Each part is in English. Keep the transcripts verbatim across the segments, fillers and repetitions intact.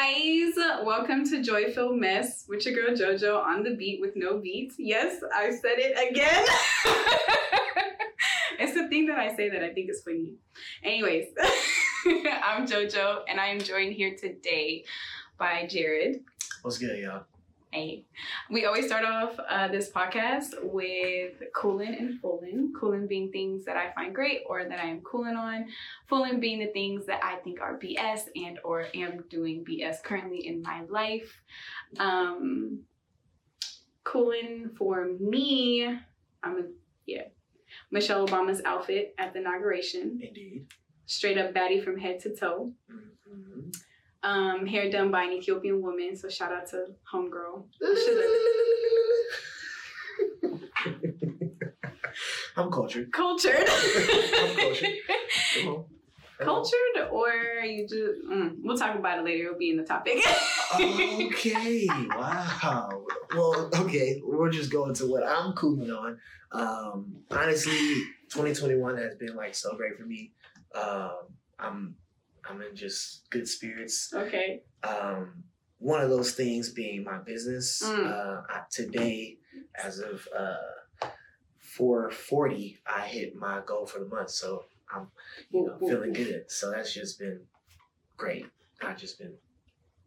guys, welcome to Joyful Mess with your girl JoJo on the beat with no beats. Yes, I said it again. It's the thing that I say that I think is funny. Anyways, I'm JoJo and I am joined here today by Jared. What's good, y'all? Hey. We always start off uh, this podcast with coolin' and foolin'. Coolin' being things that I find great or that I am coolin' on. Foolin' being the things that I think are B S and or am doing B S currently in my life. Um, coolin' for me, I'm a, yeah, Michelle Obama's outfit at the inauguration. Indeed. Straight up baddie from head to toe. Mm-hmm. Um, hair done by an Ethiopian woman, so shout out to homegirl. I'm cultured. Cultured. I'm cultured. Come on. Come cultured, on. Or you just mm, we'll talk about it later. It'll be in the topic. Okay. Wow. Well, okay. We're just going to what I'm cooling on. Um, honestly, twenty twenty-one has been like so great for me. Um, I'm. I'm in just good spirits. Okay. Um, one of those things being my business. Mm. Uh, I, today, as of uh, four forty, I hit my goal for the month. So I'm, you know, ooh, feeling ooh. good. So that's just been great. I've just been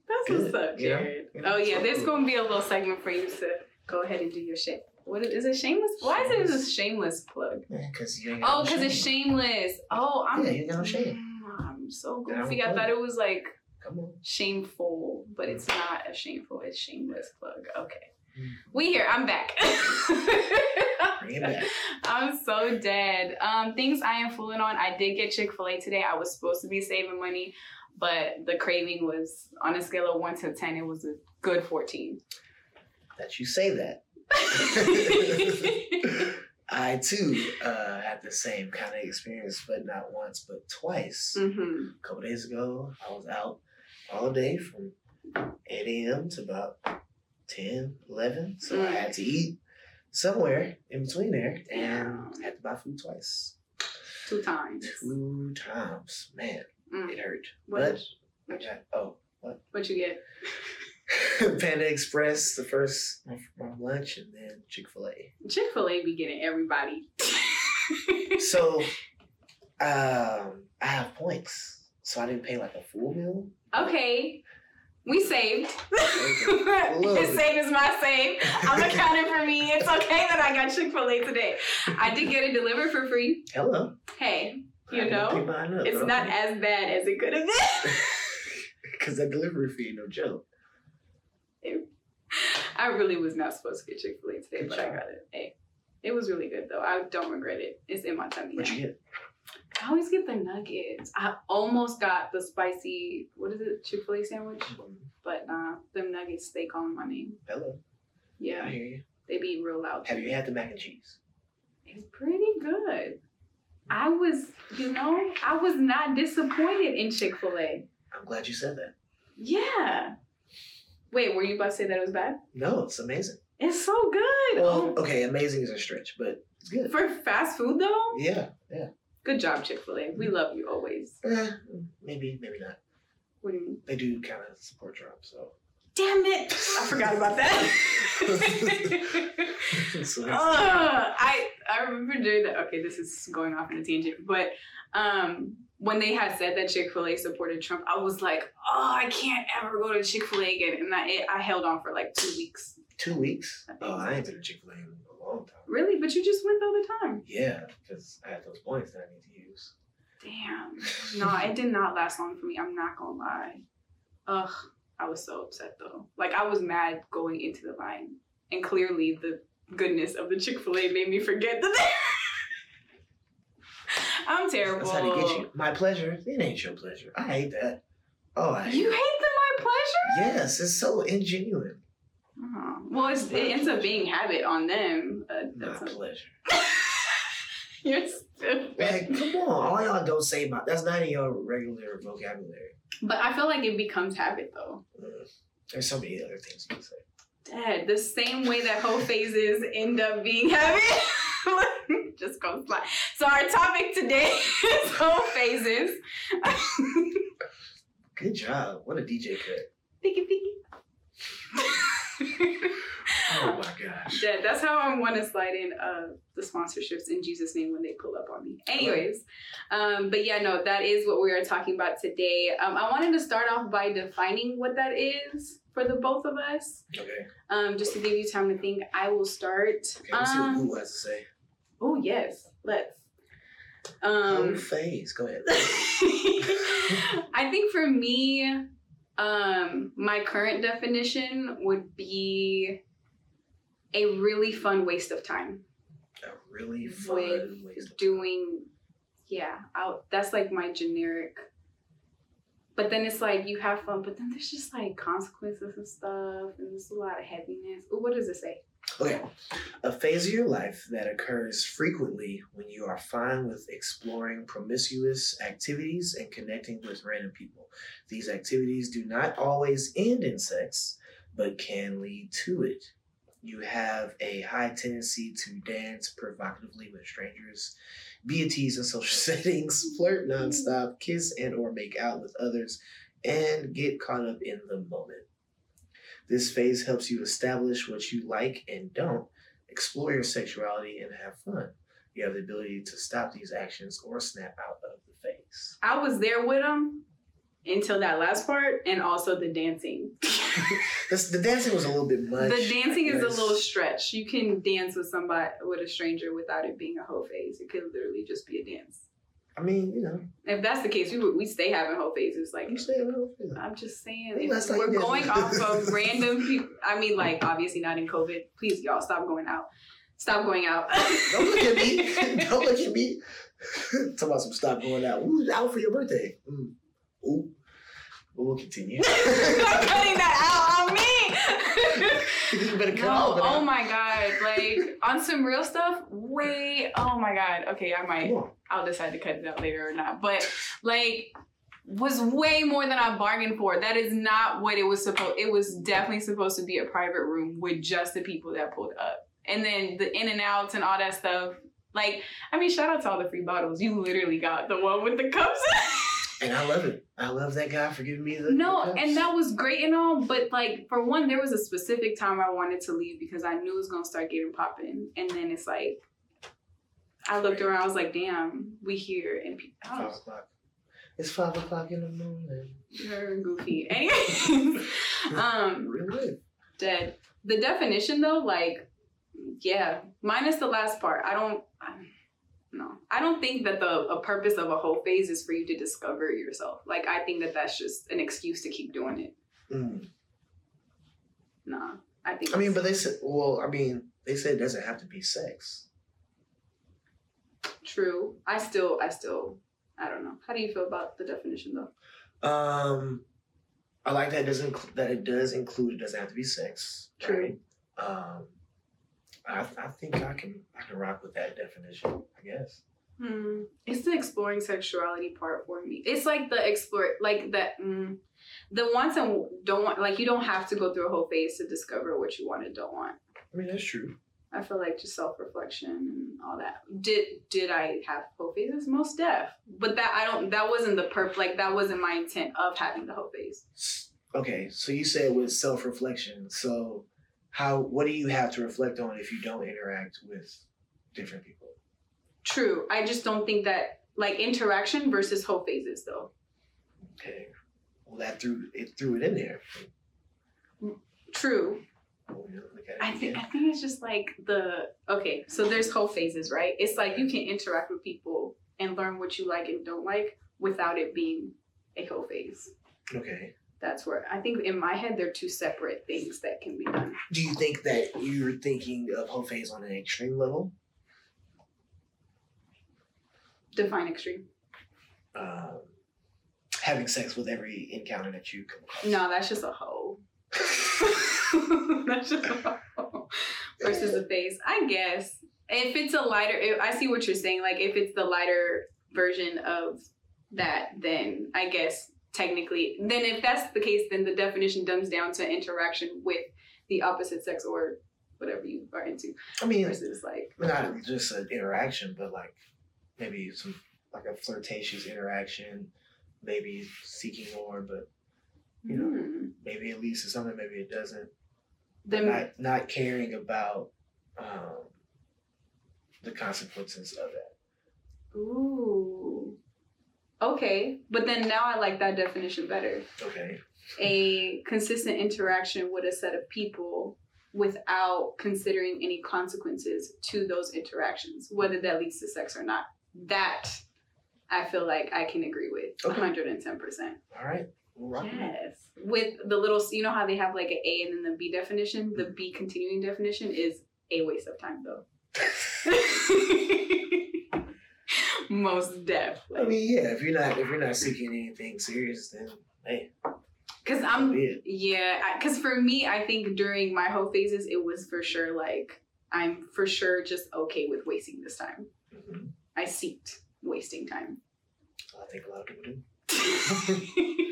that's good. What's up, Jared. You know? You know? Oh, yeah. There's going to be a little segment for you to go ahead and do your shit. What is, is it shameless? Why is it a shameless plug? Yeah, cause you ain't got oh, because no it's shameless. Oh, I'm... Yeah, you ain't got no shame. So goofy. I thought it was like come on. Shameful, but it's not a shameful, it's shameless plug. Okay. We here. I'm back. I'm so dead. Um, things I am fooling on. I did get Chick-fil-A today. I was supposed to be saving money, but the craving was on a scale of one to ten, it was a good fourteen. That you say that. I, too, uh, had the same kind of experience, but not once, but twice. Mm-hmm. A couple days ago, I was out all day from eight a.m. to about ten, eleven, so mm. I had to eat somewhere in between there, and I had to buy food twice. Two times. Two times. Man, mm. it hurt. What? But what? I got, oh, what? What'd you get? Panda Express, the first my lunch, and then Chick-fil-A. Chick-fil-A be getting everybody. So, um, I have points, so I didn't pay like a full bill. Okay, we saved. His save is my save. I'm accounting for me. It's okay that I got Chick-fil-A today. I did get it delivered for free. Hello. Hey, you I know, up, it's bro. Not as bad as it could have been. Because that delivery fee, no joke. I really was not supposed to get Chick-fil-A today, good but job. I got it. Hey, it was really good, though. I don't regret it. It's in my tummy. What'd now. You get? I always get the nuggets. I almost got the spicy, what is it, Chick-fil-A sandwich? Mm-hmm. But nah, them nuggets, they call them my name. Hello. Yeah. I hear you. They be real loud. Have you had the mac and cheese? It's pretty good. I was, you know, I was not disappointed in Chick-fil-A. I'm glad you said that. Yeah. Wait, were you about to say that it was bad? No, it's amazing. It's so good. Well, okay, amazing is a stretch, but it's good. For fast food, though? Yeah, yeah. Good job, Chick-fil-A. We love you always. Eh, maybe, maybe not. What do you mean? They do kind of support drops, so. Damn it! I forgot about that. So uh, I, I remember doing that. Okay, this is going off on a tangent, but... um. When they had said that Chick-fil-A supported Trump, I was like, oh, I can't ever go to Chick-fil-A again. And I it, I held on for like two weeks. Two weeks? I oh, I ain't been to Chick-fil-A in a long time. Really? But you just went all the time. Yeah, because I had those points that I need to use. Damn. No, it did not last long for me. I'm not going to lie. Ugh, I was so upset, though. Like, I was mad going into the line. And clearly, the goodness of the Chick-fil-A made me forget the thing. I'm terrible. That's how to get you. My pleasure. It ain't your pleasure. I hate that. Oh, I hate you hate the my pleasure? Yes, it's so ingenuine. Oh. Well, it's, it ends pleasure. Up being habit on them. Uh, that's my a... pleasure. You're stupid. Like, come on. All y'all don't say my... That's not in your regular vocabulary. But I feel like it becomes habit, though. Mm. There's so many other things you can say. Dad, the same way that whole phases end up being habit... Just go fly. So our topic today is whole phases. Good job. What a D J cut. Picky, picky. Oh my gosh. That, that's how I want to slide in uh, the sponsorships in Jesus' name when they pull up on me. Anyways, um, but yeah, no, that is what we are talking about today. Um, I wanted to start off by defining what that is for the both of us. Okay. Um, just to give you time to think, I will start. Okay, let's um, see what Google has to say. Oh, yes. Let's. Um, phase. Go ahead. I think for me, um, my current definition would be a really fun waste of time. A really fun With waste of doing, time. Yeah. I'll, that's like my generic. But then it's like you have fun, but then there's just like consequences and stuff, and there's a lot of heaviness. Ooh, what does it say? Okay. A phase of your life that occurs frequently when you are fine with exploring promiscuous activities and connecting with random people. These activities do not always end in sex, but can lead to it. You have a high tendency to dance provocatively with strangers, be at tease in social settings, flirt nonstop, kiss and or make out with others, and get caught up in the moment. This phase helps you establish what you like and don't, explore your sexuality, and have fun. You have the ability to stop these actions or snap out of the phase. I was there with them until that last part, and also the dancing. The dancing was a little bit much. The dancing is a little stretch. You can dance with somebody, with a stranger, without it being a whole phase. It could literally just be a dance. I mean, you know. If that's the case, we would, we stay having whole phases. Like, you stay having whole phases. I'm just saying, if we're like going off of random people. I mean, like, obviously not in COVID. Please, y'all, stop going out. Stop going out. Don't look at me. Don't look at me. Talk about some stop going out. Ooh, out for your birthday. Mm. Ooh. We'll continue. Stop cutting that out on me. You better cut no, it oh my God. Like, on some real stuff, wait. Oh my God. Okay, I might. I'll decide to cut it out later or not. But, like, was way more than I bargained for. That is not what it was supposed. It was definitely supposed to be a private room with just the people that pulled up. And then the in and outs and all that stuff. Like, I mean, shout out to all the free bottles. You literally got the one with the cups. And I love it. I love that guy for giving me the No, the cups. And that was great and all. But, like, for one, there was a specific time I wanted to leave because I knew it was going to start getting popping. And then it's like, I looked around. I was like, "Damn, we here." And people, oh. five o'clock. It's five o'clock in the morning. You're goofy. Anyway, um, really? Dead. The definition though, like, yeah, minus the last part. I don't. I, no, I don't think that the a purpose of a whole phase is for you to discover yourself. Like, I think that that's just an excuse to keep doing it. Mm. Nah, I think. I mean, but they said. Well, I mean, they said it doesn't have to be sex. True. I still, I still, I don't know. How do you feel about the definition though? Um, I like that it doesn't inc- that it does include. It doesn't have to be sex. True. Right? Um, I I think I can I can rock with that definition. I guess. Hmm. It's the exploring sexuality part for me. It's like the explore, like that, mm, the wants and don't want. Like, you don't have to go through a whole phase to discover what you want and don't want. I mean, that's true. I feel like just self-reflection and all that. Did did I have whole phases? Most def. But that I don't that wasn't the perp like that wasn't my intent of having the whole phase. Okay, so you said with self-reflection. So how what do you have to reflect on if you don't interact with different people? True. I just don't think that, like, interaction versus whole phases though. Okay. Well, that threw it threw it in there. True. I think I think it's just like the okay. So there's whole phases, right? It's like you can interact with people and learn what you like and don't like without it being a whole phase. Okay. That's where I think in my head they're two separate things that can be done. Do you think that you're thinking of whole phase on an extreme level? Define extreme. Um, having sex with every encounter that you come across. No, that's just a hoe. That's just versus the face, I guess. If it's a lighter, if, I see what you're saying. Like, if it's the lighter version of that, then I guess technically, then if that's the case, then the definition dumbs down to interaction with the opposite sex or whatever you are into. I mean, versus like not just an interaction, but like maybe some like a flirtatious interaction, maybe seeking more, but You know, mm. maybe it leads to something, maybe it doesn't. Then, not not caring about um, the consequences of that. Ooh. Okay, but then now I like that definition better. Okay. A consistent interaction with a set of people without considering any consequences to those interactions, whether that leads to sex or not. That I feel like I can agree with okay. one hundred ten percent. All right. Right. Yes. With the little, you know how they have like an A and then the B definition? The B continuing definition is a waste of time, though. Most definitely. I mean, yeah, if you're not if you're not seeking anything serious, then hey. Cause I'm yeah, I, cause for me, I think during my whole phases, it was for sure like I'm for sure just okay with wasting this time. Mm-hmm. I seeked wasting time. Well, I think a lot of people do.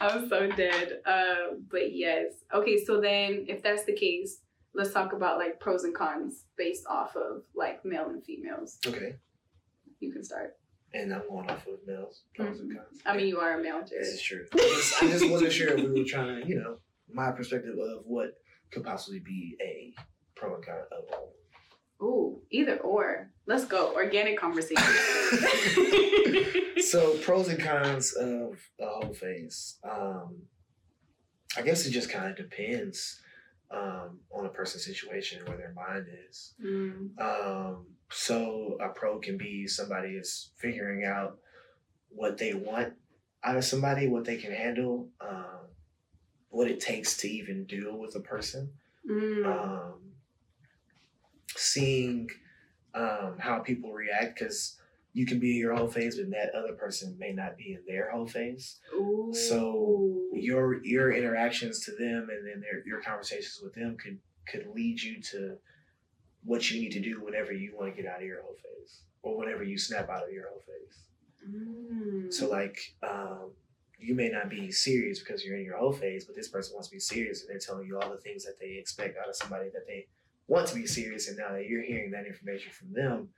I'm so dead. Uh, but yes. Okay, so then if that's the case, let's talk about like pros and cons based off of like male and females. Okay. You can start. And I'm going off of males, pros mm-hmm. and cons. I mean, you are a male, Jared. This is true. I just, I just wasn't sure if we were trying to, you know, my perspective of what could possibly be a pro and con of all. Ooh, either or. Let's go. Organic conversation. So pros and cons of the whole phase. Um, I guess it just kind of depends um, on a person's situation, where their mind is. Mm. Um, so a pro can be somebody is figuring out what they want out of somebody, what they can handle, um, what it takes to even deal with a person. Mm. Um, seeing um, how people react, because you can be in your whole phase, but that other person may not be in their whole phase. Ooh. So your your interactions to them and then their your conversations with them could could lead you to what you need to do whenever you want to get out of your whole phase or whenever you snap out of your whole phase. Mm. So like um, you may not be serious because you're in your whole phase, but this person wants to be serious and they're telling you all the things that they expect out of somebody that they want to be serious, and now that you're hearing that information from them,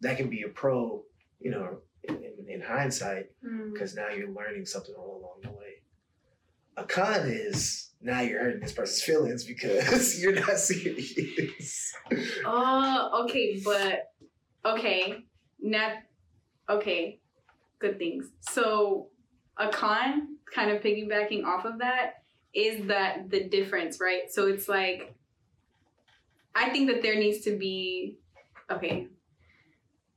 that can be a pro, you know, in, in, in hindsight, because mm. now you're learning something all along the way. A con is now you're hurting this person's feelings because you're not serious. Oh, okay, but okay, not okay, good things. So a con, kind of piggybacking off of that, is that the difference, right? So it's like, I think that there needs to be, okay,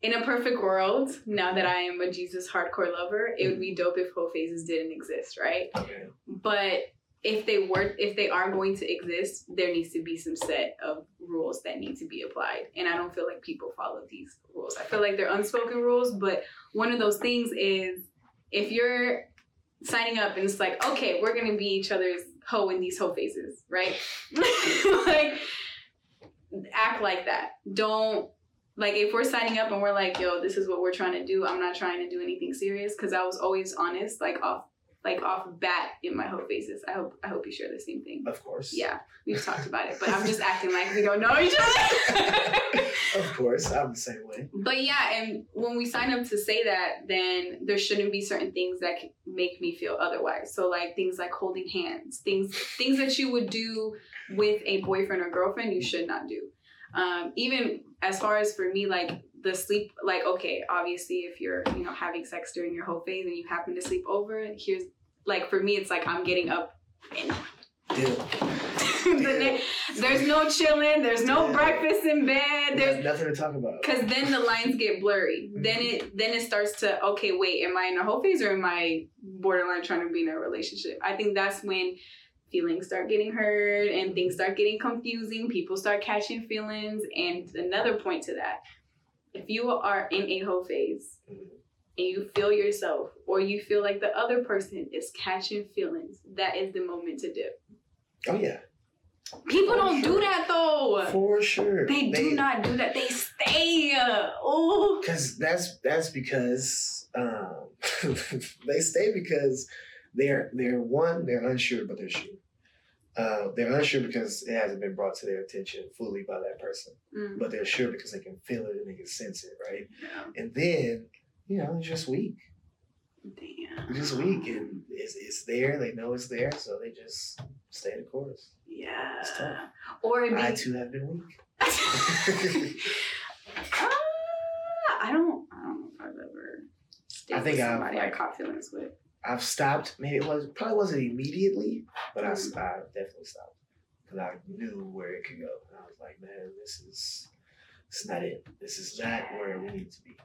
in a perfect world, now that I am a Jesus hardcore lover, it would be dope if whole phases didn't exist, right? Okay. But if they were, if they are going to exist, there needs to be some set of rules that need to be applied. And I don't feel like people follow these rules. I feel like they're unspoken rules, but one of those things is if you're signing up and it's like, okay, we're going to be each other's hoe in these whole phases, right? Like, act like that. Don't, like, if we're signing up and we're like, yo, this is what we're trying to do, I'm not trying to do anything serious, because I was always honest, like off like off bat in my whole phases. I hope I hope you share the same thing. Of course. Yeah, we've talked about it, but I'm just acting like we don't know each other. Of course, I'm the same way. But yeah, and when we sign up to say that, then there shouldn't be certain things that can make me feel otherwise. So like things like holding hands, things things that you would do with a boyfriend or girlfriend, you should not do. Um, even as far as for me, like the sleep, like, okay, obviously if you're, you know, having sex during your whole phase and you happen to sleep over, here's, like, for me, it's like, I'm getting up and the ne- there's no chilling, there's no yeah. breakfast in bed, there's nothing to talk about. Cause then the lines get blurry. Mm-hmm. Then it, then it starts to, okay, wait, am I in a whole phase or am I borderline trying to be in a relationship? I think that's when feelings start getting hurt and things start getting confusing. People start catching feelings. And another point to that, if you are in a whole phase and you feel yourself or you feel like the other person is catching feelings, that is the moment to dip. Oh, yeah. People don't do that, though. For sure. They do not do that. They stay. Oh. Because that's, that's because um, they stay because They're they're one, they're unsure, but they're sure. Uh, they're unsure because it hasn't been brought to their attention fully by that person. Mm. But they're sure because they can feel it and they can sense it, right? Yeah. And then, you know, it's just weak. Damn. Just weak, and it's, it's there. They know it's there, so they just stay the course. Yeah. It's tough. Or it be- I too have been weak. uh, I don't. I don't know if I've ever stayed I think with somebody I've, like, I caught feelings with. I've stopped. Maybe it was probably wasn't immediately, but I, I definitely stopped because I knew where it could go, and I was like, man, this is it's not it. This is not yeah. where we need to be.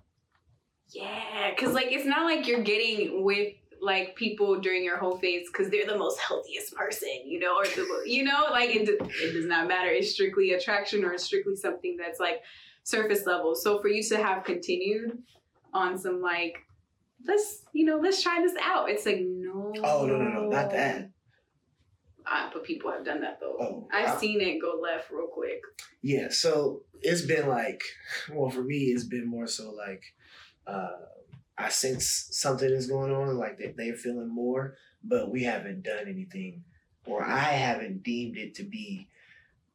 Yeah, because, like, it's not like you're getting with, like, people during your whole phase because they're the most healthiest person, you know, or, the, you know, like, it, it does not matter. It's strictly attraction or it's strictly something that's, like, surface level. So for you to have continued on some, like, let's, you know, let's try this out. It's like, no. Oh, no, no, no, not that. Uh, but people have done that, though. Oh, I've I, seen it go left real quick. Yeah, so it's been, like, well, for me, it's been more so, like, Uh, I sense something is going on, like they, they're feeling more, but we haven't done anything, or I haven't deemed it to be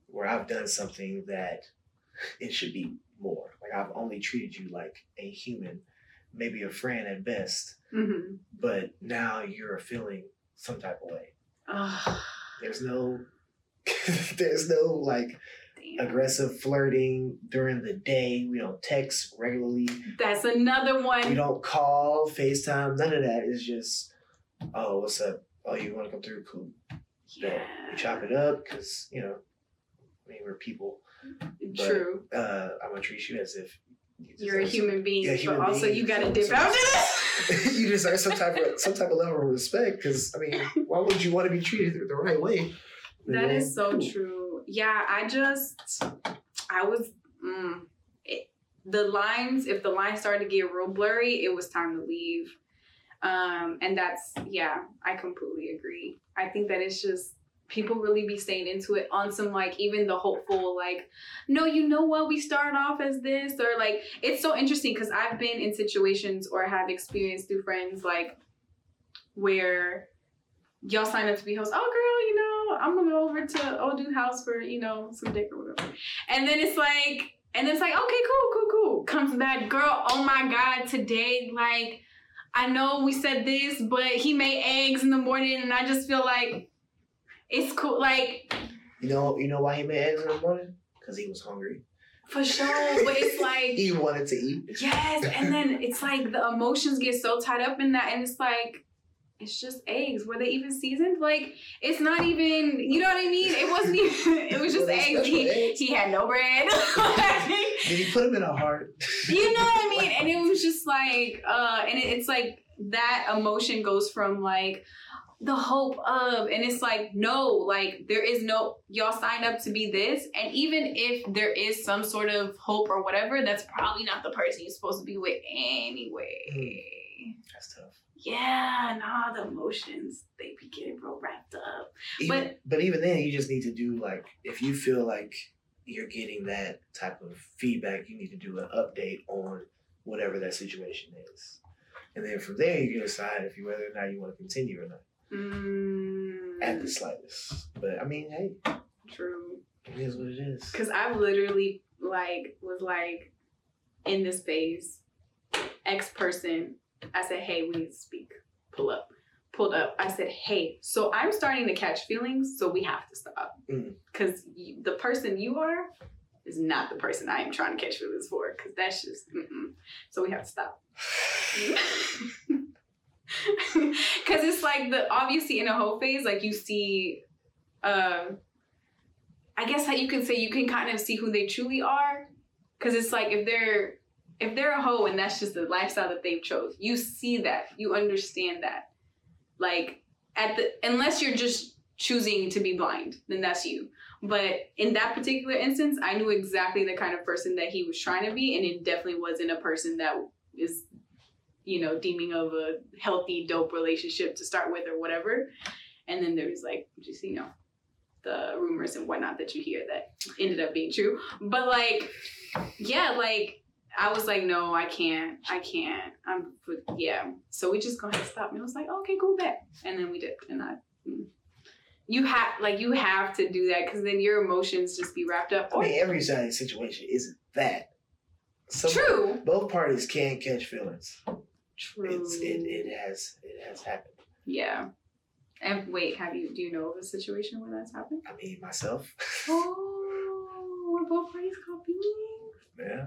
where I've done something that it should be more. Like, I've only treated you like a human, maybe a friend at best, mm-hmm. but now you're feeling some type of way. Oh. There's no, there's no like... aggressive flirting during the day. We don't text regularly. That's another one. We don't call, FaceTime, none of that. It's just, oh, what's up? Oh, you want to come through? Cool. Yeah. No, we chop it up because, you know, I mean, we're people. But, True. Uh, I'm going to treat you as if you're a human being, yeah, human but being, also you got to dip out of this. You deserve some type of some type of level of respect because, I mean, why would you want to be treated the right way? That is so cool. True. Yeah, I just, I was, mm, it, the lines, if the lines started to get real blurry, it was time to leave. Um, and that's, yeah, I completely agree. I think that it's just, people really be staying into it on some, like, even the hopeful, like, no, you know what, we start off as this, or like, it's so interesting because I've been in situations or have experienced through friends, like, where y'all sign up to be hosts. Oh, girl, you know, I'm gonna go over to old dude's house for, you know, some dick or whatever. And then it's like, and it's like, okay, cool, cool, cool. Comes back, girl, oh my God, today, like, I know we said this, but he made eggs in the morning and I just feel like it's cool, like. You know, you know why he made eggs in the morning? Because he was hungry. For sure, but it's like. He wanted to eat. Yes, and then it's like the emotions get so tied up in that and it's like, it's just eggs. Were they even seasoned? Like, it's not even, you know what I mean? It wasn't even, it was just well, eggs. He, eggs. He had no bread. Did he put them in a heart? You know what I mean? And it was just like, uh, and it, it's like that emotion goes from like the hope of, and it's like, no, like there is no, y'all signed up to be this. And even if there is some sort of hope or whatever, that's probably not the person you're supposed to be with anyway. Mm. That's tough. Yeah, nah, the emotions, they be getting real wrapped up. Even, but but even then, you just need to do, like, if you feel like you're getting that type of feedback, you need to do an update on whatever that situation is. And then from there, you can decide if you whether or not you want to continue or not. Mm. At the slightest. But, I mean, hey. True. It is what it is. Because I've literally, like, was, like, in this phase, X person, I said, hey, we need to speak. Pull up. Pulled up. I said, hey, so I'm starting to catch feelings, so we have to stop. Because mm. the person you are is not the person I am trying to catch feelings for. Because that's just, mm-mm. So we have to stop. Because it's like, the obviously in a whole phase, like you see, uh, I guess how you can say you can kind of see who they truly are. Because it's like if they're, If they're a hoe and that's just the lifestyle that they've chose, you see that, you understand that. Like, at the unless you're just choosing to be blind, then that's you. But in that particular instance, I knew exactly the kind of person that he was trying to be, and it definitely wasn't a person that is, you know, deeming of a healthy, dope relationship to start with or whatever. And then there was like, just, you know, the rumors and whatnot that you hear that ended up being true. But like, yeah, like, I was like, no, I can't. I can't. I'm, yeah. So we just go ahead and stop. And I was like, okay, go back. And then we did. And I, you have, like, you have to do that because then your emotions just be wrapped up. I mean, every situation isn't that. Some, True. Both parties can catch feelings. True. It's, it it has it has happened. Yeah. And wait, have you? Do you know of a situation where that's happened? I mean, myself. Oh, we're both raised called beings. Yeah.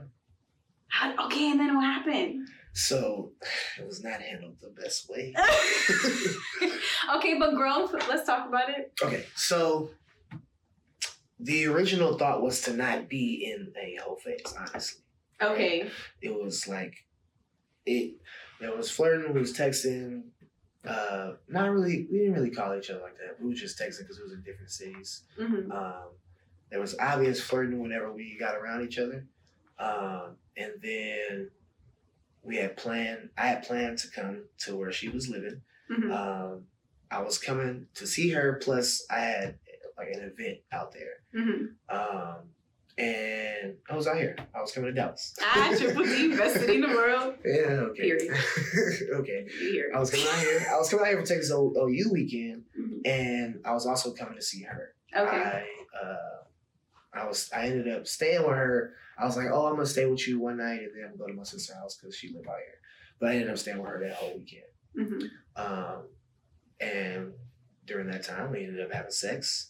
How, okay, and then what happened? So it was not handled the best way. Okay, but grown. Let's talk about it. Okay, so the original thought was to not be in a whole phase, honestly. Okay. It was like it. There was flirting. We was texting. Uh, not really. We didn't really call each other like that. We were just texting because we was in different cities. Mm-hmm. Um, there was obvious flirting whenever we got around each other, um, and then we had planned. I had planned to come to where she was living. Mm-hmm. Um, I was coming to see her. Plus, I had like an event out there, mm-hmm. um, and I was out here. I was coming to Dallas. I triple D, best city in the world. Yeah. Okay. Period. Okay. Period. I was coming out here. I was coming out here for Texas O U weekend, mm-hmm. and I was also coming to see her. Okay. I, uh, I was. I ended up staying with her. I was like, "Oh, I'm gonna stay with you one night, and then I'm gonna go to my sister's house because she lived out here." But I ended up staying with her that whole weekend. Mm-hmm. Um, and during that time, we ended up having sex.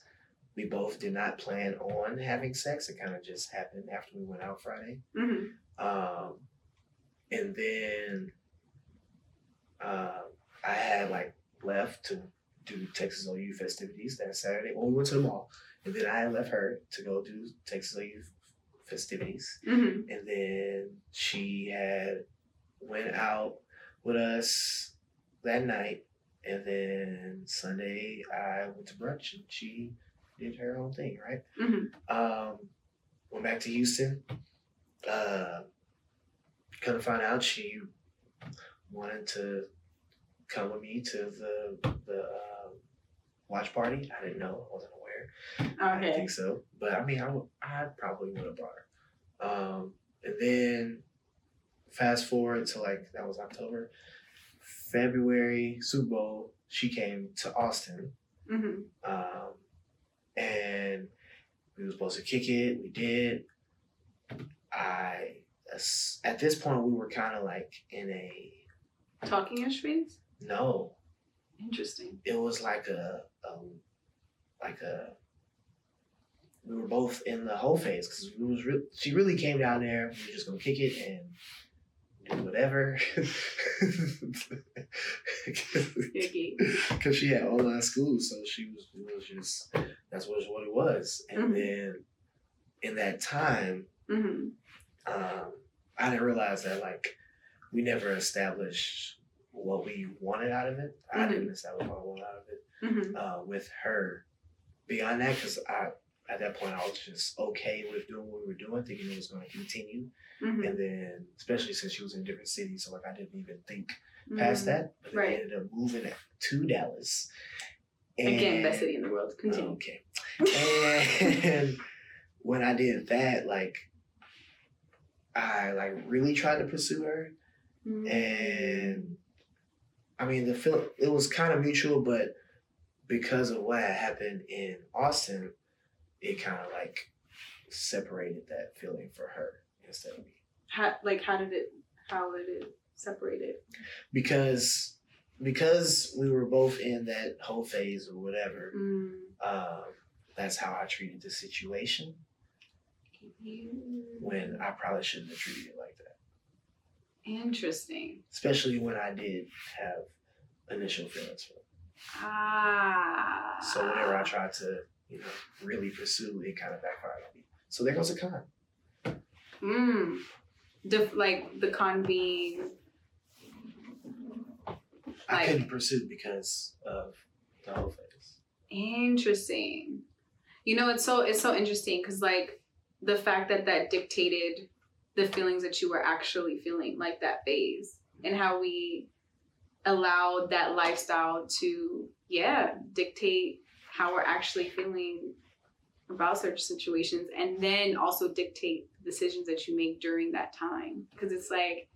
We both did not plan on having sex. It kind of just happened after we went out Friday. Mm-hmm. Um, and then uh, I had like left to do Texas O U festivities that Saturday. Well, we went to the mall. And then I left her to go do Texas O U festivities. Mm-hmm. And then she had went out with us that night. And then Sunday I went to brunch and she did her own thing, right? Mm-hmm. Um, went back to Houston. Uh, come to find out she wanted to come with me to the the uh, watch party. I didn't know. I wasn't aware. Okay. I didn't think so. But I mean, I, w- I probably would have brought her. Um, and then fast forward to like, that was October. February, Super Bowl, she came to Austin. Mm-hmm. Um, and we were supposed to kick it. We did. I, at this point, we were kind of like in a... Talking-ish phase? No. Interesting. It was like a, a, like a, we were both in the whole phase because we was re- she really came down there. We were just going to kick it and do whatever. Because she had online school, so she was, was just... That's what it was. And mm-hmm. then in that time, mm-hmm. um, I didn't realize that, like, we never established what we wanted out of it. Mm-hmm. I didn't establish what I wanted out of it mm-hmm. uh, with her. Beyond that, because I at that point, I was just okay with doing what we were doing, thinking it was going to continue. Mm-hmm. And then, especially since she was in different cities, so, like, I didn't even think mm-hmm. past that. But right. I ended up moving to Dallas. And, Again, best city in the world. Continue. Okay. And when I did that, like, I, like, really tried to pursue her. Mm-hmm. And, I mean, the feel, it was kind of mutual, but because of what happened in Austin, it kind of, like, separated that feeling for her instead of me. How, like, how did it, how did it separate it? Because... Because we were both in that whole phase or whatever, mm. um, that's how I treated the situation. Mm. When I probably shouldn't have treated it like that. Interesting. Especially when I did have initial feelings for it. Ah. So whenever I tried to, you know, really pursue it, kind of backfired on me. So there goes a con. Mm. Def- like the con being. I couldn't pursue because of the whole phase. Interesting. You know, it's so it's so interesting because, like, the fact that that dictated the feelings that you were actually feeling, like that phase, and how we allowed that lifestyle to, yeah, dictate how we're actually feeling about such situations, and then also dictate the decisions that you make during that time. Because it's like,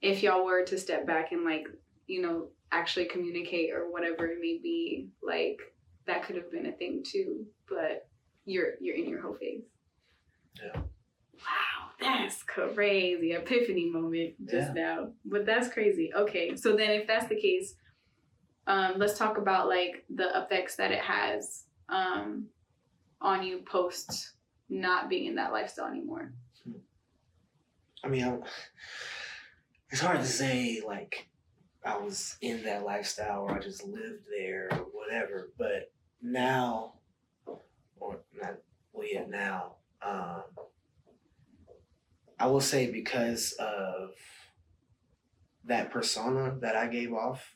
if y'all were to step back and, like, you know, actually communicate or whatever it may be, like, that could have been a thing too, but you're you're in your whole phase. Yeah. Wow, that's crazy epiphany moment just yeah. now. But that's crazy. Okay, so then if that's the case, um, let's talk about like the effects that it has um, on you post not being in that lifestyle anymore. I mean, I, it's hard to say like I was in that lifestyle or I just lived there or whatever. But now, or not, well, yeah, now, um, I will say because of that persona that I gave off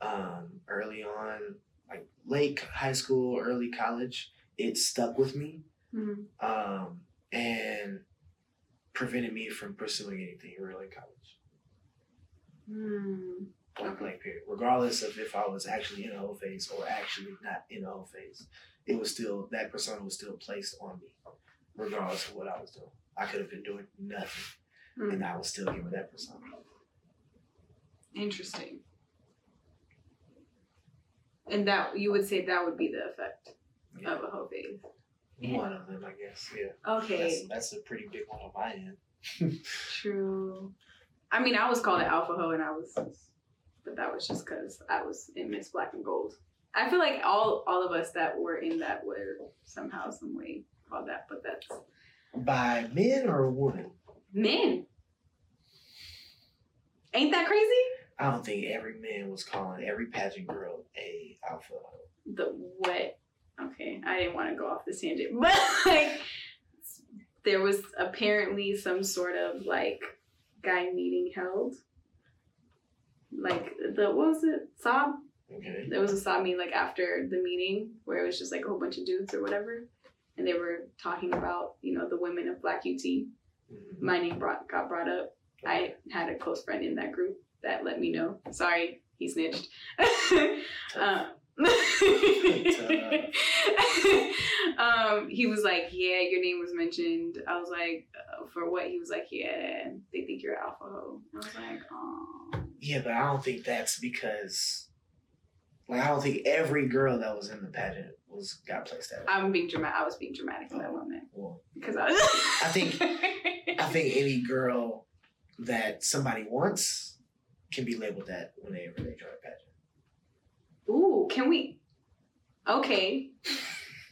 um, early on, like late high school, early college, it stuck with me mm-hmm. um, and prevented me from pursuing anything early in college. Mm. Point blank period. Regardless of if I was actually in a whole phase or actually not in a whole phase, it was still, that persona was still placed on me, regardless of what I was doing. I could have been doing nothing, mm. and I was still here with that persona. Interesting. And that, you would say that would be the effect yeah. of a whole phase? Yeah. One of them, I guess, yeah. Okay. That's, that's a pretty big one on my end. True. I mean, I was called an alpha hoe, and I was, but that was just because I was in Miss Black and Gold. I feel like all all of us that were in that were somehow, some way called that, but that's by men or women. Men. Ain't that crazy? I don't think every man was calling every pageant girl a alpha hoe. The what? Okay, I didn't want to go off this tangent, but like, there was apparently some sort of like. Guy needing held, like the what was it sob? Okay. There was a sob meeting like after the meeting where it was just like a whole bunch of dudes or whatever, and they were talking about you know the women of Black U T. Mm-hmm. My name brought got brought up. I had a close friend in that group that let me know. Sorry, he snitched. um, um, he was like, yeah, your name was mentioned. I was like, uh, for what? He was like, yeah, they think you're an alpha hoe. I was like, oh. Yeah, but I don't think that's because, like, I don't think every girl that was in the pageant was got placed that way. I'm being dramatic. I was being dramatic in oh, that moment. Well, because I was. I think, I think any girl that somebody wants can be labeled that whenever they join a pageant. Ooh, can we? Okay.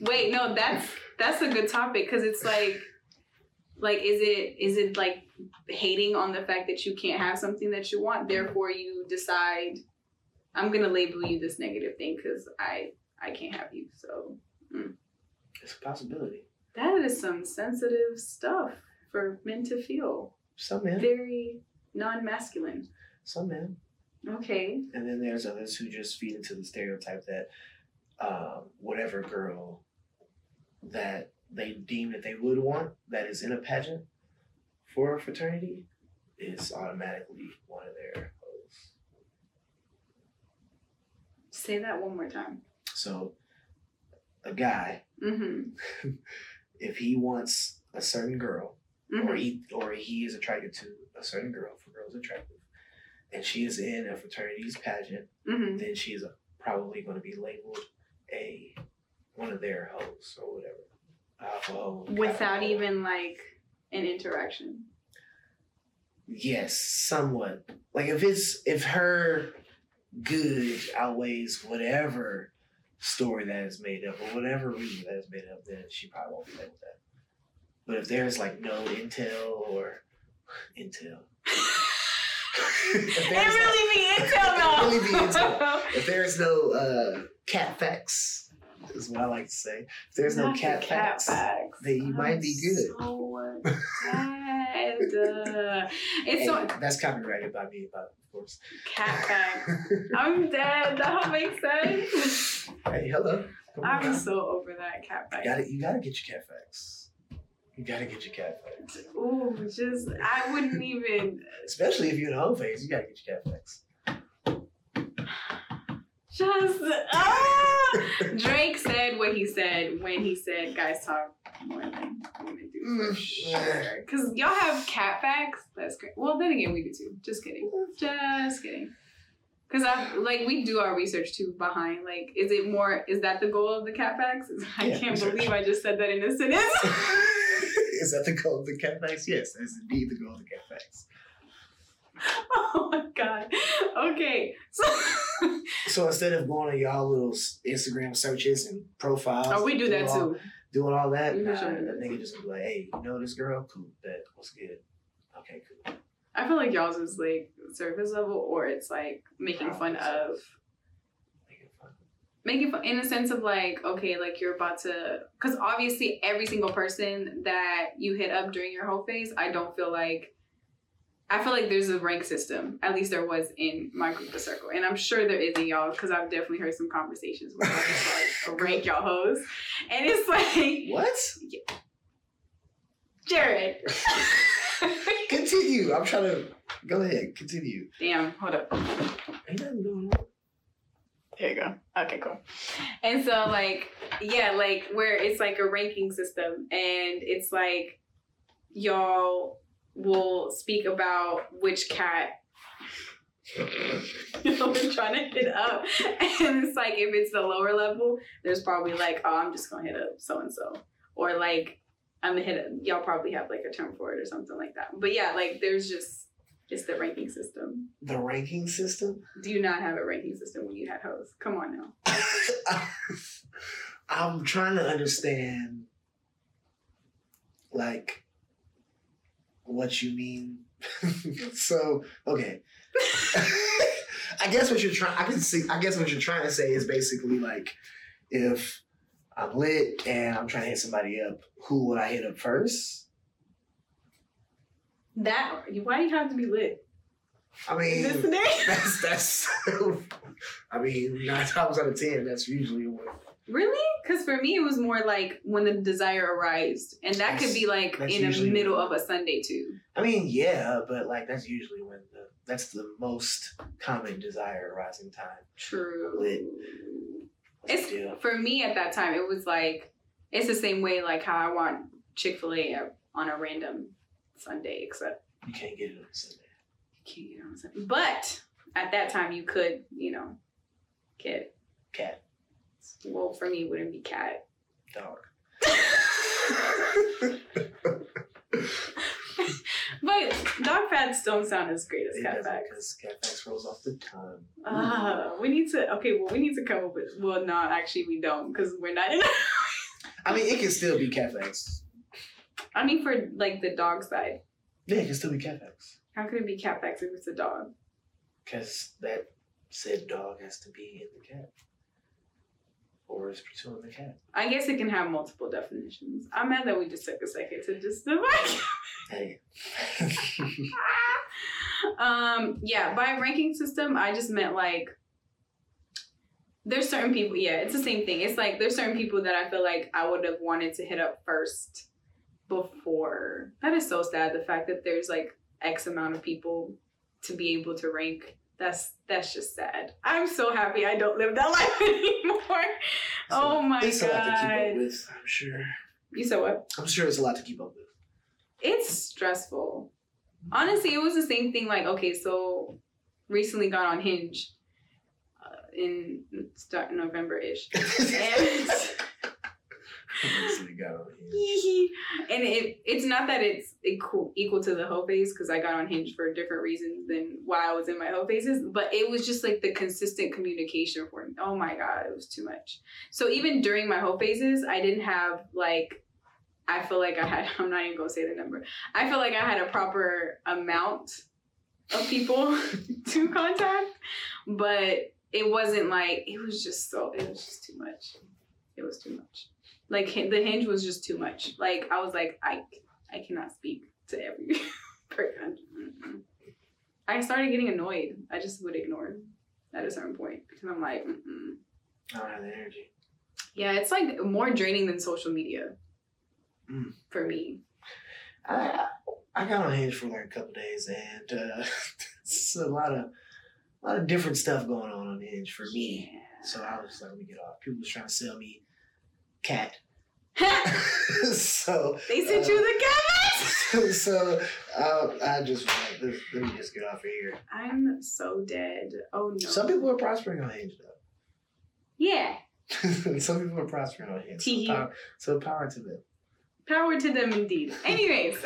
Wait, no, that's that's a good topic because it's like, like, is it is it like hating on the fact that you can't have something that you want? Therefore, you decide I'm gonna label you this negative thing because I I can't have you. So mm. it's a possibility. That is some sensitive stuff for men to feel. Some men very non-masculine. Some men. Okay. And then there's others who just feed into the stereotype that um, whatever girl that they deem that they would want that is in a pageant for a fraternity is automatically one of their hoes. Say that one more time. So, a guy, mm-hmm. if he wants a certain girl, mm-hmm. or he or he is attracted to a certain girl, for girls attractive, and she is in a fraternity's pageant, mm-hmm. then she's probably going to be labeled a one of their hoes or whatever. Alpha ho, without even like an interaction. Yes, somewhat. Like if it's if her good outweighs whatever story that is made up or whatever reason that is made up, then she probably won't be labeled that. But if there's like no intel or intel. It really like, be intel though. It really be intel. If there's no uh, cat facts, is what I like to say. If there's Not no cat, cat facts, facts, then you I'm might be good. So dead. Uh, it's so that's copyrighted by me, but of course. Cat facts. I'm dead. That don't make sense. Hey, hello. Come I'm on. So over that cat facts. You gotta, you gotta get your cat facts. You gotta get your cat facts. Ooh, just, I wouldn't even. Especially if you're in the whole phase, you gotta get your cat facts. Just, ah! Drake said what he said when he said guys talk more than women do. For sure. Because y'all have cat facts? That's great. Well, then again, we do too. Just kidding. Just kidding. Because I like we do our research too behind like is it more is that the goal of the cat facts? I yeah, can't research. Believe I just said that in a sentence. is that the goal of the cutbacks? Yes, that is indeed the goal of the cutbacks. Oh my god. Okay. So, so instead of going on y'all little Instagram searches and profiles. Oh, we do that all, too. Doing all that, nah, sure that nigga just be like, hey, you know this girl? Cool. That was good. Okay, cool. I feel like y'all's is like surface level, or it's like making wow, fun of. Making fun. Making fun in a sense of like, okay, like you're about to, because obviously every single person that you hit up during your whole phase, I don't feel like. I feel like there's a rank system. At least there was in my group of circle. And I'm sure there is in y'all, because I've definitely heard some conversations where I just like rank y'all hoes. And it's like... What? Yeah. Jared. Continue. I'm trying to... Go ahead. Continue. Damn. Hold up. Ain't nothing going on. There you go. Okay, cool. And so, like, yeah, like, where it's like a ranking system. And it's like, y'all... will speak about which cat we're trying to hit up. And it's like, if it's the lower level, there's probably like, oh, I'm just going to hit up so-and-so. Or like, I'm going to hit up, y'all probably have like a term for it or something like that. But yeah, like there's just, it's the ranking system. The ranking system? Do you not have a ranking system when you had hoes? Come on now. I'm trying to understand, like, what you mean. So, okay. I guess what you're trying, I can see, I guess what you're trying to say is basically like, if I'm lit and I'm trying to hit somebody up, who would I hit up first? That, why do you have to be lit? I mean, that's, that's, I mean, nine times out of ten, that's usually what. Really? Because for me, it was more like when the desire arrives. And that that's, could be like in the middle when, of a Sunday too. I mean, yeah, but like that's usually when the, that's the most common desire arising time. True. Lit. It's, yeah. For me at that time, it was like, it's the same way like how I want Chick-fil-A on a random Sunday, except. You can't get it on Sunday. You can't get it on Sunday. But at that time, you could, you know, get. Cat. Well, for me, it wouldn't be cat. Dog. But dog pats don't sound as great as it cat pats. Because cat pats rolls off the tongue. Uh, we need to, okay, well, we need to come up with, well, no, actually, we don't, because we're not in I mean, it can still be cat pats. I mean, for, like, the dog side. Yeah, it can still be cat pats. How could it be cat pats if it's a dog? Because that said dog has to be in the cat. Or is pursuing the cat. I guess it can have multiple definitions. I'm mad that we just took a second to just divide. Hey. um, yeah, by ranking system, I just meant like there's certain people. Yeah, it's the same thing. It's like there's certain people that I feel like I would have wanted to hit up first before. That is so sad. The fact that there's like X amount of people to be able to rank. That's that's just sad. I'm so happy I don't live that life anymore. So, oh my god. It's a lot to keep up with, I'm sure. You said what? I'm sure it's a lot to keep up with. It's stressful. Honestly, it was the same thing. Like, okay, so recently got on Hinge uh, in start November-ish. and, recently got on Hinge. And it, it's not that it's equal, equal to the hoe phase, because I got on Hinge for different reasons than why I was in my hoe phases, but it was just like the consistent communication for me. Oh my god, it was too much. So even during my hoe phases, I didn't have like, I feel like I had, I'm not even gonna say the number, I feel like I had a proper amount of people to contact, but it wasn't like, it was just so, it was just too much. It was too much. Like, the Hinge was just too much. Like, I was like, I, I cannot speak to every person. Mm-mm. I started getting annoyed. I just would ignore at a certain point because I'm like, mm-mm. I don't have the energy. Yeah, it's like more draining than social media mm. for me. I I got on Hinge for like a couple days, and uh, it's a lot of a lot of different stuff going on on Hinge for me. Yeah. So I was like, let me get off. People was trying to sell me cat. So they sent uh, you the cat. So uh, I just like, let, let me just get off of here. I'm so dead. Oh no. Some people are prospering on Hinge though. Yeah. Some people are prospering on Hinge. So power, so power to them. Power to them indeed. Anyways.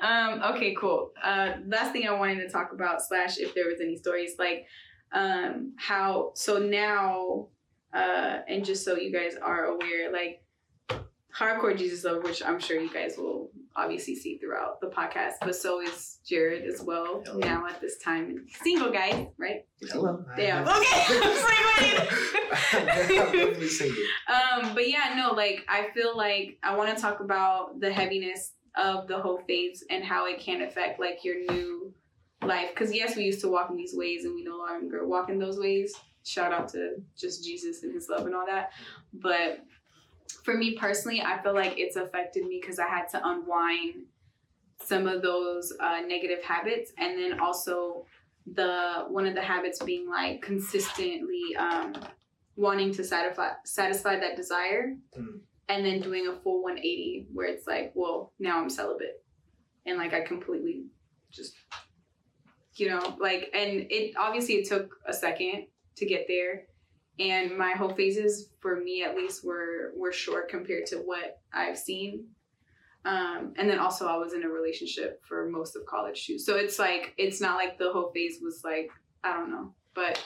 um, okay, cool. Uh, last thing I wanted to talk about, slash if there was any stories, like um, how, so now, uh, and just so you guys are aware, like Hardcore Jesus Love, which I'm sure you guys will obviously see throughout the podcast, but so is Jared as well. Hello. Now at this time. Single guy, right? Hello. Yeah. Okay. I'm just like, wait. um, but yeah, no, like, I feel like I want to talk about the heaviness of the whole phase and how it can affect, like, your new life. Because, yes, we used to walk in these ways and we no longer walk in those ways. Shout out to just Jesus and his love and all that. But for me personally, I feel like it's affected me because I had to unwind some of those uh, negative habits. And then also the one of the habits being like consistently um, wanting to satisfy, satisfy that desire mm. and then doing a full one eighty where it's like, well, now I'm celibate. And like I completely just, you know, like, and it obviously it took a second to get there. And my whole phases, for me at least, were were short compared to what I've seen. Um, and then also I was in a relationship for most of college too. So it's like, it's not like the whole phase was like, I don't know. But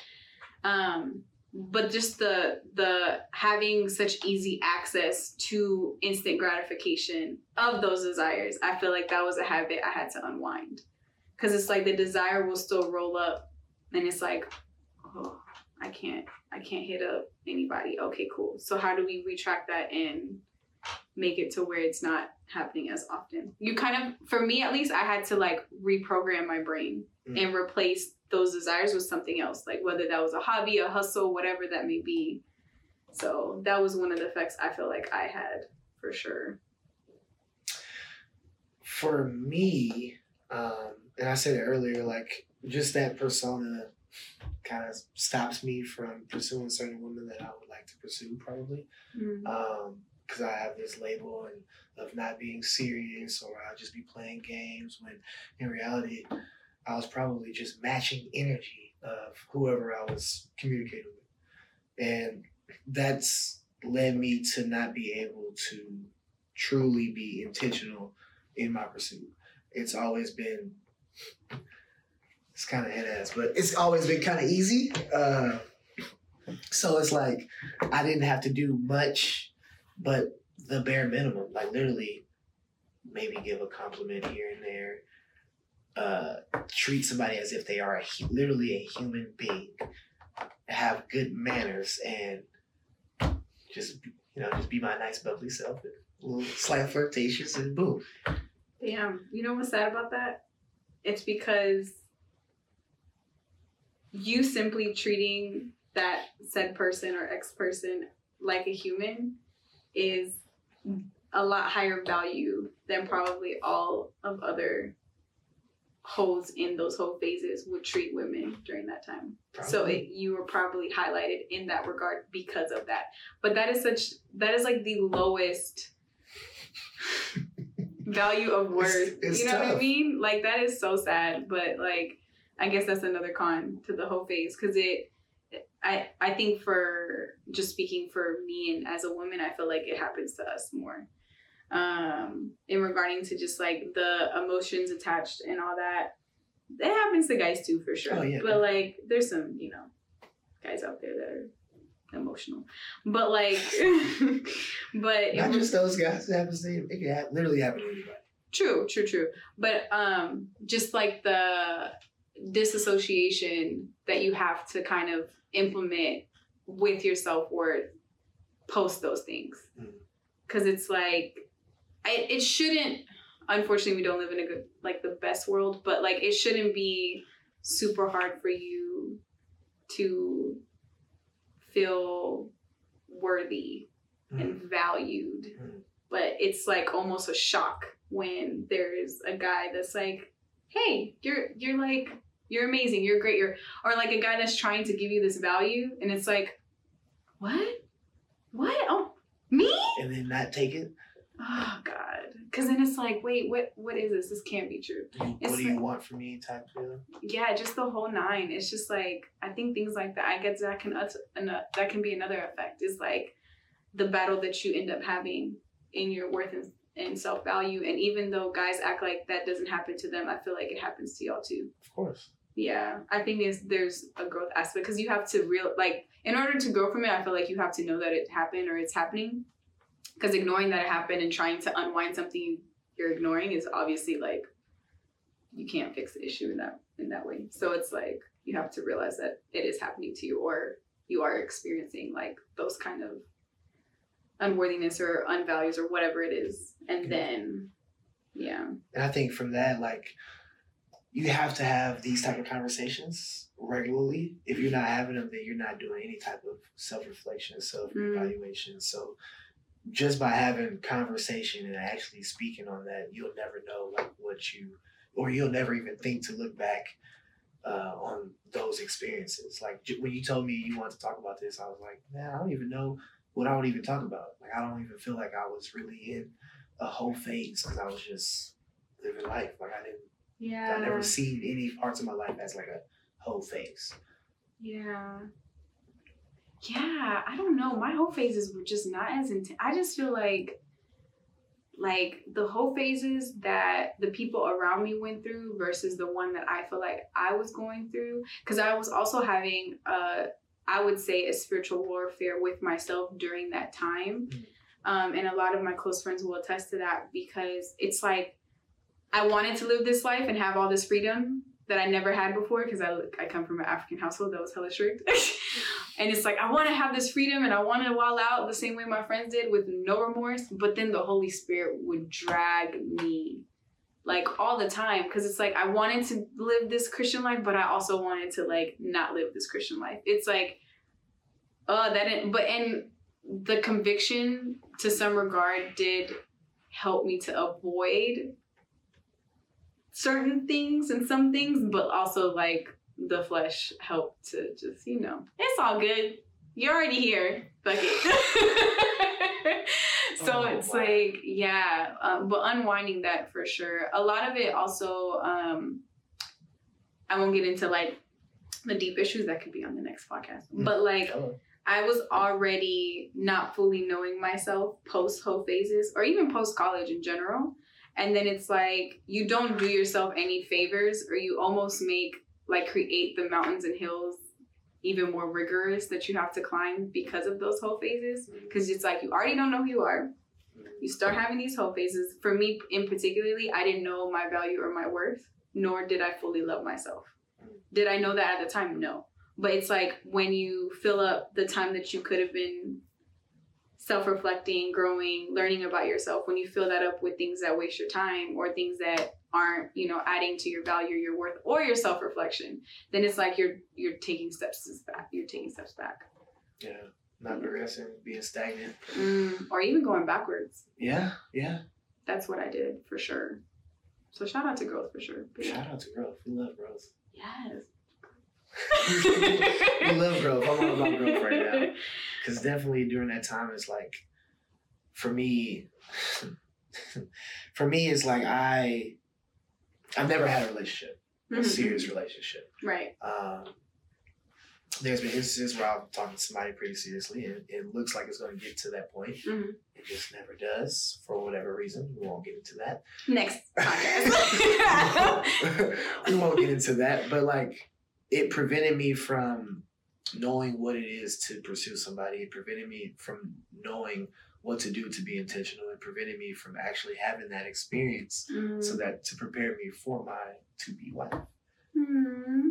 um, but just the the having such easy access to instant gratification of those desires, I feel like that was a habit I had to unwind. Because it's like the desire will still roll up and it's like, oh, I can't, I can't hit up anybody. Okay, cool. So how do we retract that and make it to where it's not happening as often? You kind of, for me at least, I had to like reprogram my brain mm. and replace those desires with something else. Like whether that was a hobby, a hustle, whatever that may be. So that was one of the effects I feel like I had for sure. For me, um, and I said it earlier, like just that persona kind of stops me from pursuing certain women that I would like to pursue probably mm-hmm. um because I have this label and of not being serious, or I'll just be playing games when in reality I was probably just matching energy of whoever I was communicating with, and that's led me to not be able to truly be intentional in my pursuit. It's always been It's kind of head-ass, but it's always been kind of easy. Uh, so it's like I didn't have to do much, but the bare minimum, like literally maybe give a compliment here and there, uh, treat somebody as if they are a, literally a human being, have good manners, and just, you know, just be my nice, bubbly self, and a little slight flirtatious, and boom. Damn, you know what's sad about that? It's because you simply treating that said person or ex-person like a human is a lot higher value than probably all of other holes in those whole phases would treat women during that time. Probably. So it, you were probably highlighted in that regard because of that. But that is such, that is like the lowest value of worth. It's, it's you know tough. What I mean? Like that is so sad, but like, I guess that's another con to the whole phase because it, I I think for just speaking for me and as a woman, I feel like it happens to us more um, in regarding to just like the emotions attached and all that. It happens to guys too, for sure. Oh, yeah. But like there's some, you know, guys out there that are emotional. But like, but not just those guys. It happens to, it can literally happen to anybody. True, true, true. But um, just like the disassociation that you have to kind of implement with your self-worth post those things, because it's like I, it shouldn't, unfortunately we don't live in a good, like the best world, but like it shouldn't be super hard for you to feel worthy mm. and valued mm. but it's like almost a shock when there's a guy that's like, hey, you're you're like you're amazing, you're great, you're, or like a guy that's trying to give you this value, and it's like, what? What? Oh, me? And then not take it? Oh, God. Because then it's like, wait, what? what is this? This can't be true. What it's do you like, want from me type feeling? Yeah, just the whole nine. It's just like, I think things like that, I guess that can, that can be another effect, is like the battle that you end up having in your worth and, and self-value. And even though guys act like that doesn't happen to them, I feel like it happens to y'all too. Of course. Yeah, I think there's, there's a growth aspect because you have to real like in order to grow from it, I feel like you have to know that it happened or it's happening, because ignoring that it happened and trying to unwind something you're ignoring is obviously like you can't fix the issue in that in that way. So it's like you have to realize that it is happening to you or you are experiencing like those kind of unworthiness or unvalues or whatever it is. And then, yeah. And I think from that, like, you have to have these type of conversations regularly. If you're not having them, then you're not doing any type of self-reflection, self-evaluation. Mm. So just by having conversation and actually speaking on that, you'll never know like what you, or you'll never even think to look back uh, on those experiences. Like when you told me you wanted to talk about this, I was like, man, I don't even know what I would even talk about. Like I don't even feel like I was really in a whole phase because I was just living life. Like I didn't. Yeah. I've never seen any parts of my life as like a whole phase. Yeah. Yeah. I don't know. My whole phases were just not as intense. I just feel like, like the whole phases that the people around me went through versus the one that I feel like I was going through. Cause I was also having a, I would say a spiritual warfare with myself during that time. Mm-hmm. Um, and a lot of my close friends will attest to that because it's like, I wanted to live this life and have all this freedom that I never had before because I I come from an African household that was hella strict. And it's like, I want to have this freedom and I want to wild out the same way my friends did with no remorse. But then the Holy Spirit would drag me like all the time because it's like I wanted to live this Christian life, but I also wanted to like not live this Christian life. It's like, oh, that didn't, but and the conviction to some regard did help me to avoid certain things and some things, but also like the flesh helped to just, you know, it's all good, you're already here, fuck it. So oh, it's wow. Like yeah um, but unwinding that for sure. A lot of it also um I won't get into like the deep issues that could be on the next podcast, mm-hmm. but like oh. I was already not fully knowing myself post whole phases or even post college in general. And then it's like, you don't do yourself any favors, or you almost make, like, create the mountains and hills even more rigorous that you have to climb because of those whole phases. Because it's like, you already don't know who you are. You start having these whole phases. For me, in particularly, I didn't know my value or my worth, nor did I fully love myself. Did I know that at the time? No. But it's like, when you fill up the time that you could have been self-reflecting, growing, learning about yourself, when you fill that up with things that waste your time or things that aren't, you know, adding to your value, your worth, or your self-reflection, then it's like you're you're taking steps back. You're taking steps back. Yeah, not progressing, being stagnant, mm, or even going backwards. Yeah, yeah. That's what I did for sure. So shout out to growth for sure. But shout yeah. out to growth. We love growth. Yes. We love growth. I'm all about growth right now. Because definitely during that time, it's like, for me, for me, it's like I, I've never had a relationship, mm-hmm. a serious relationship. Right. Um, there's been instances where I'm talking to somebody pretty seriously, and it looks like it's going to get to that point. Mm-hmm. It just never does for whatever reason. We won't get into that. Next podcast. We won't get into that, but like, it prevented me from knowing what it is to pursue somebody. It prevented me from knowing what to do to be intentional. It prevented me from actually having that experience mm. so that to prepare me for my to-be wife. Mm.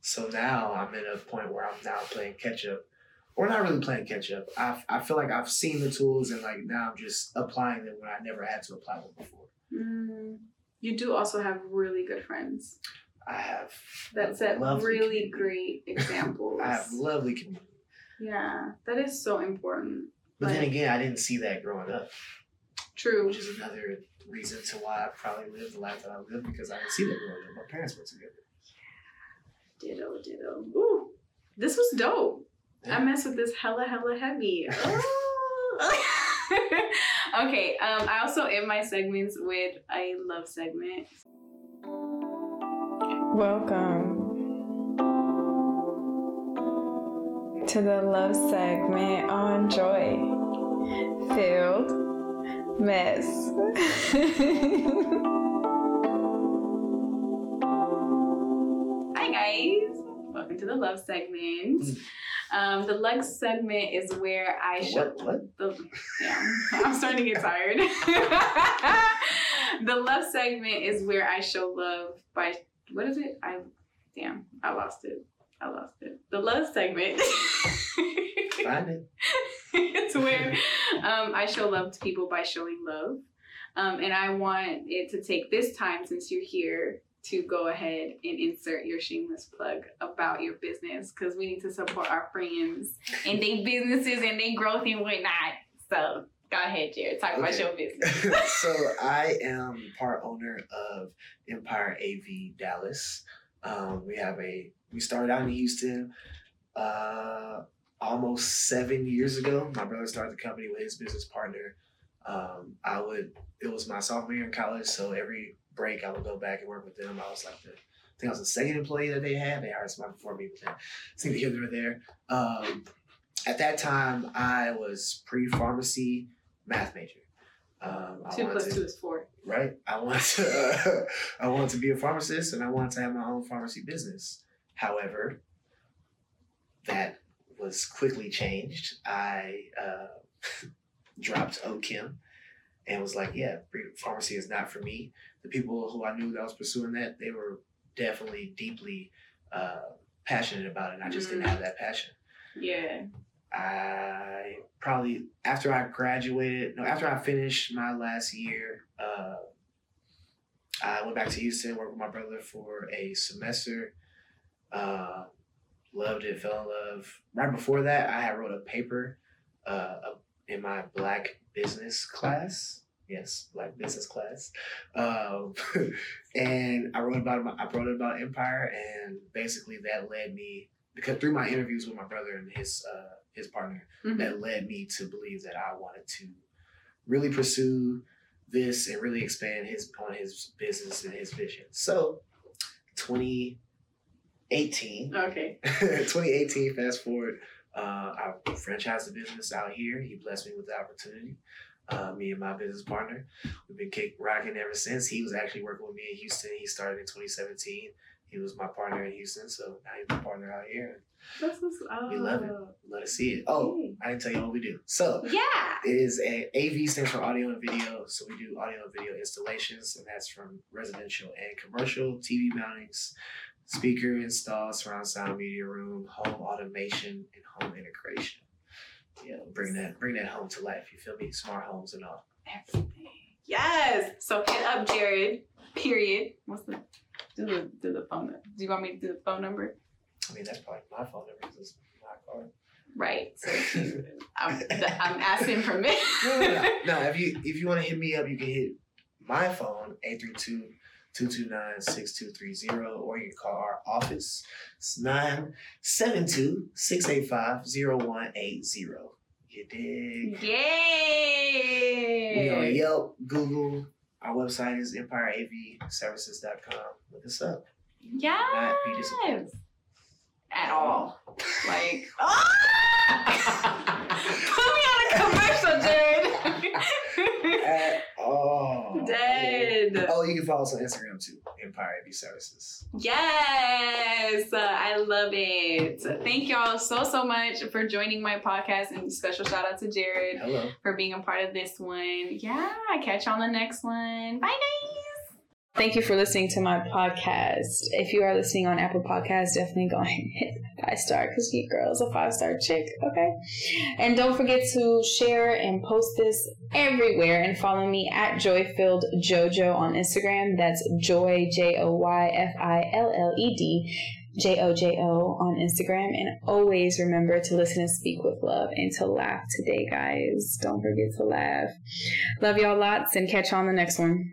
So now I'm at a point where I'm now playing catch-up. Or not really playing catch-up. I I feel like I've seen the tools and like now I'm just applying them when I never had to apply them before. Mm. You do also have really good friends. I have that's a really community. Great examples. I have lovely community. Yeah, that is so important. But like, then again, I didn't see that growing up. True. Which is another reason to why I probably lived the life that I lived, because I didn't see that growing up. My parents were together. Ditto, ditto. Ooh, this was dope. Yeah. I messed with this hella, hella heavy. Okay, um, I also end my segments with a love segment. Welcome to the love segment on Joy, filled Mess. Hi guys, welcome to the love segment. Um, the luck segment is where I show. What? what? The, yeah, I'm starting to get tired. The love segment is where I show love by what is it? I damn, I lost it. I lost it. The love segment. Find it. It's where um, I show love to people by showing love, um, and I want it to take this time since you're here to go ahead and insert your shameless plug about your business, because we need to support our friends and their businesses and their growth and whatnot. So go ahead, Jared. Talk okay. about your business. So I am part owner of Empire A V Dallas. Um, we have a we started out in Houston uh, almost seven years ago. My brother started the company with his business partner. Um, I would it was my sophomore year in college, so every break, I would go back and work with them. I was like, the, I think I was the second employee that they had. They hired somebody before me, but then seemed here or there. Um, at that time, I was pre-pharmacy math major. Um, two plus to, two is four. Right. I wanted to. Uh, I wanted to be a pharmacist, and I wanted to have my own pharmacy business. However, that was quickly changed. I uh, dropped O Chem. And was like, yeah, pharmacy is not for me. The people who I knew that was pursuing that, they were definitely deeply uh, passionate about it. And I just mm. didn't have that passion. Yeah. I probably, after I graduated, no, after I finished my last year, uh, I went back to Houston, worked with my brother for a semester. Uh, loved it, fell in love. Right before that, I had wrote a paper uh, in my black business class, yes, black business class, um, and I wrote about my, I wrote about Empire, and basically that led me, because through my interviews with my brother and his uh, his partner, mm-hmm. that led me to believe that I wanted to really pursue this and really expand his on his business and his vision. So, twenty eighteen, okay, twenty eighteen. Fast forward. Uh, I franchised the business out here. He blessed me with the opportunity. Uh, me and my business partner, we've been kick rocking ever since. He was actually working with me in Houston. He started in twenty seventeen. He was my partner in Houston, so now he's my partner out here. That's what's up. We love it. Let us see it. Oh, okay. I didn't tell you what we do. So yeah, it is an A V stands for audio and video. So we do audio and video installations, and that's from residential and commercial, T V mountings, speaker install, surround sound, media room, home automation, and home integration. Yeah, bring that bring that home to life. You feel me? Smart homes and all. Everything. Yes. So hit up Jared. Period. What's the do the do the phone number? Do you want me to do the phone number? I mean, that's probably my phone number because it's my card. Right. So I'm, I'm asking for me. no, no, no, no. If you if you want to hit me up, you can hit my phone eight three two. two two nine, six two three zero, or you can call our office. It's nine seven two, six eight five, zero one eight zero. You dig? Yay! We on Yelp, Google. Our website is empire a v services dot com. Look us up. Yeah. Not be disappointed. At all. Like, oh! Put me on a commercial, Jared. At all. Dead. Oh, you can follow us on Instagram too, Empire A V Services. Yes, uh, I love it. Thank y'all so, so much for joining my podcast, and special shout out to Jared Hello. for being a part of this one. Yeah, catch y'all on the next one. Bye, guys. Thank you for listening to my podcast. If you are listening on Apple Podcasts, definitely go ahead and hit five star because you girls a five star chick, okay? And don't forget to share and post this everywhere and follow me at Joyfilled Jojo on Instagram. That's Joy J O Y F I L L E D J O J O on Instagram. And always remember to listen and speak with love and to laugh today, guys. Don't forget to laugh. Love y'all lots and catch you on the next one.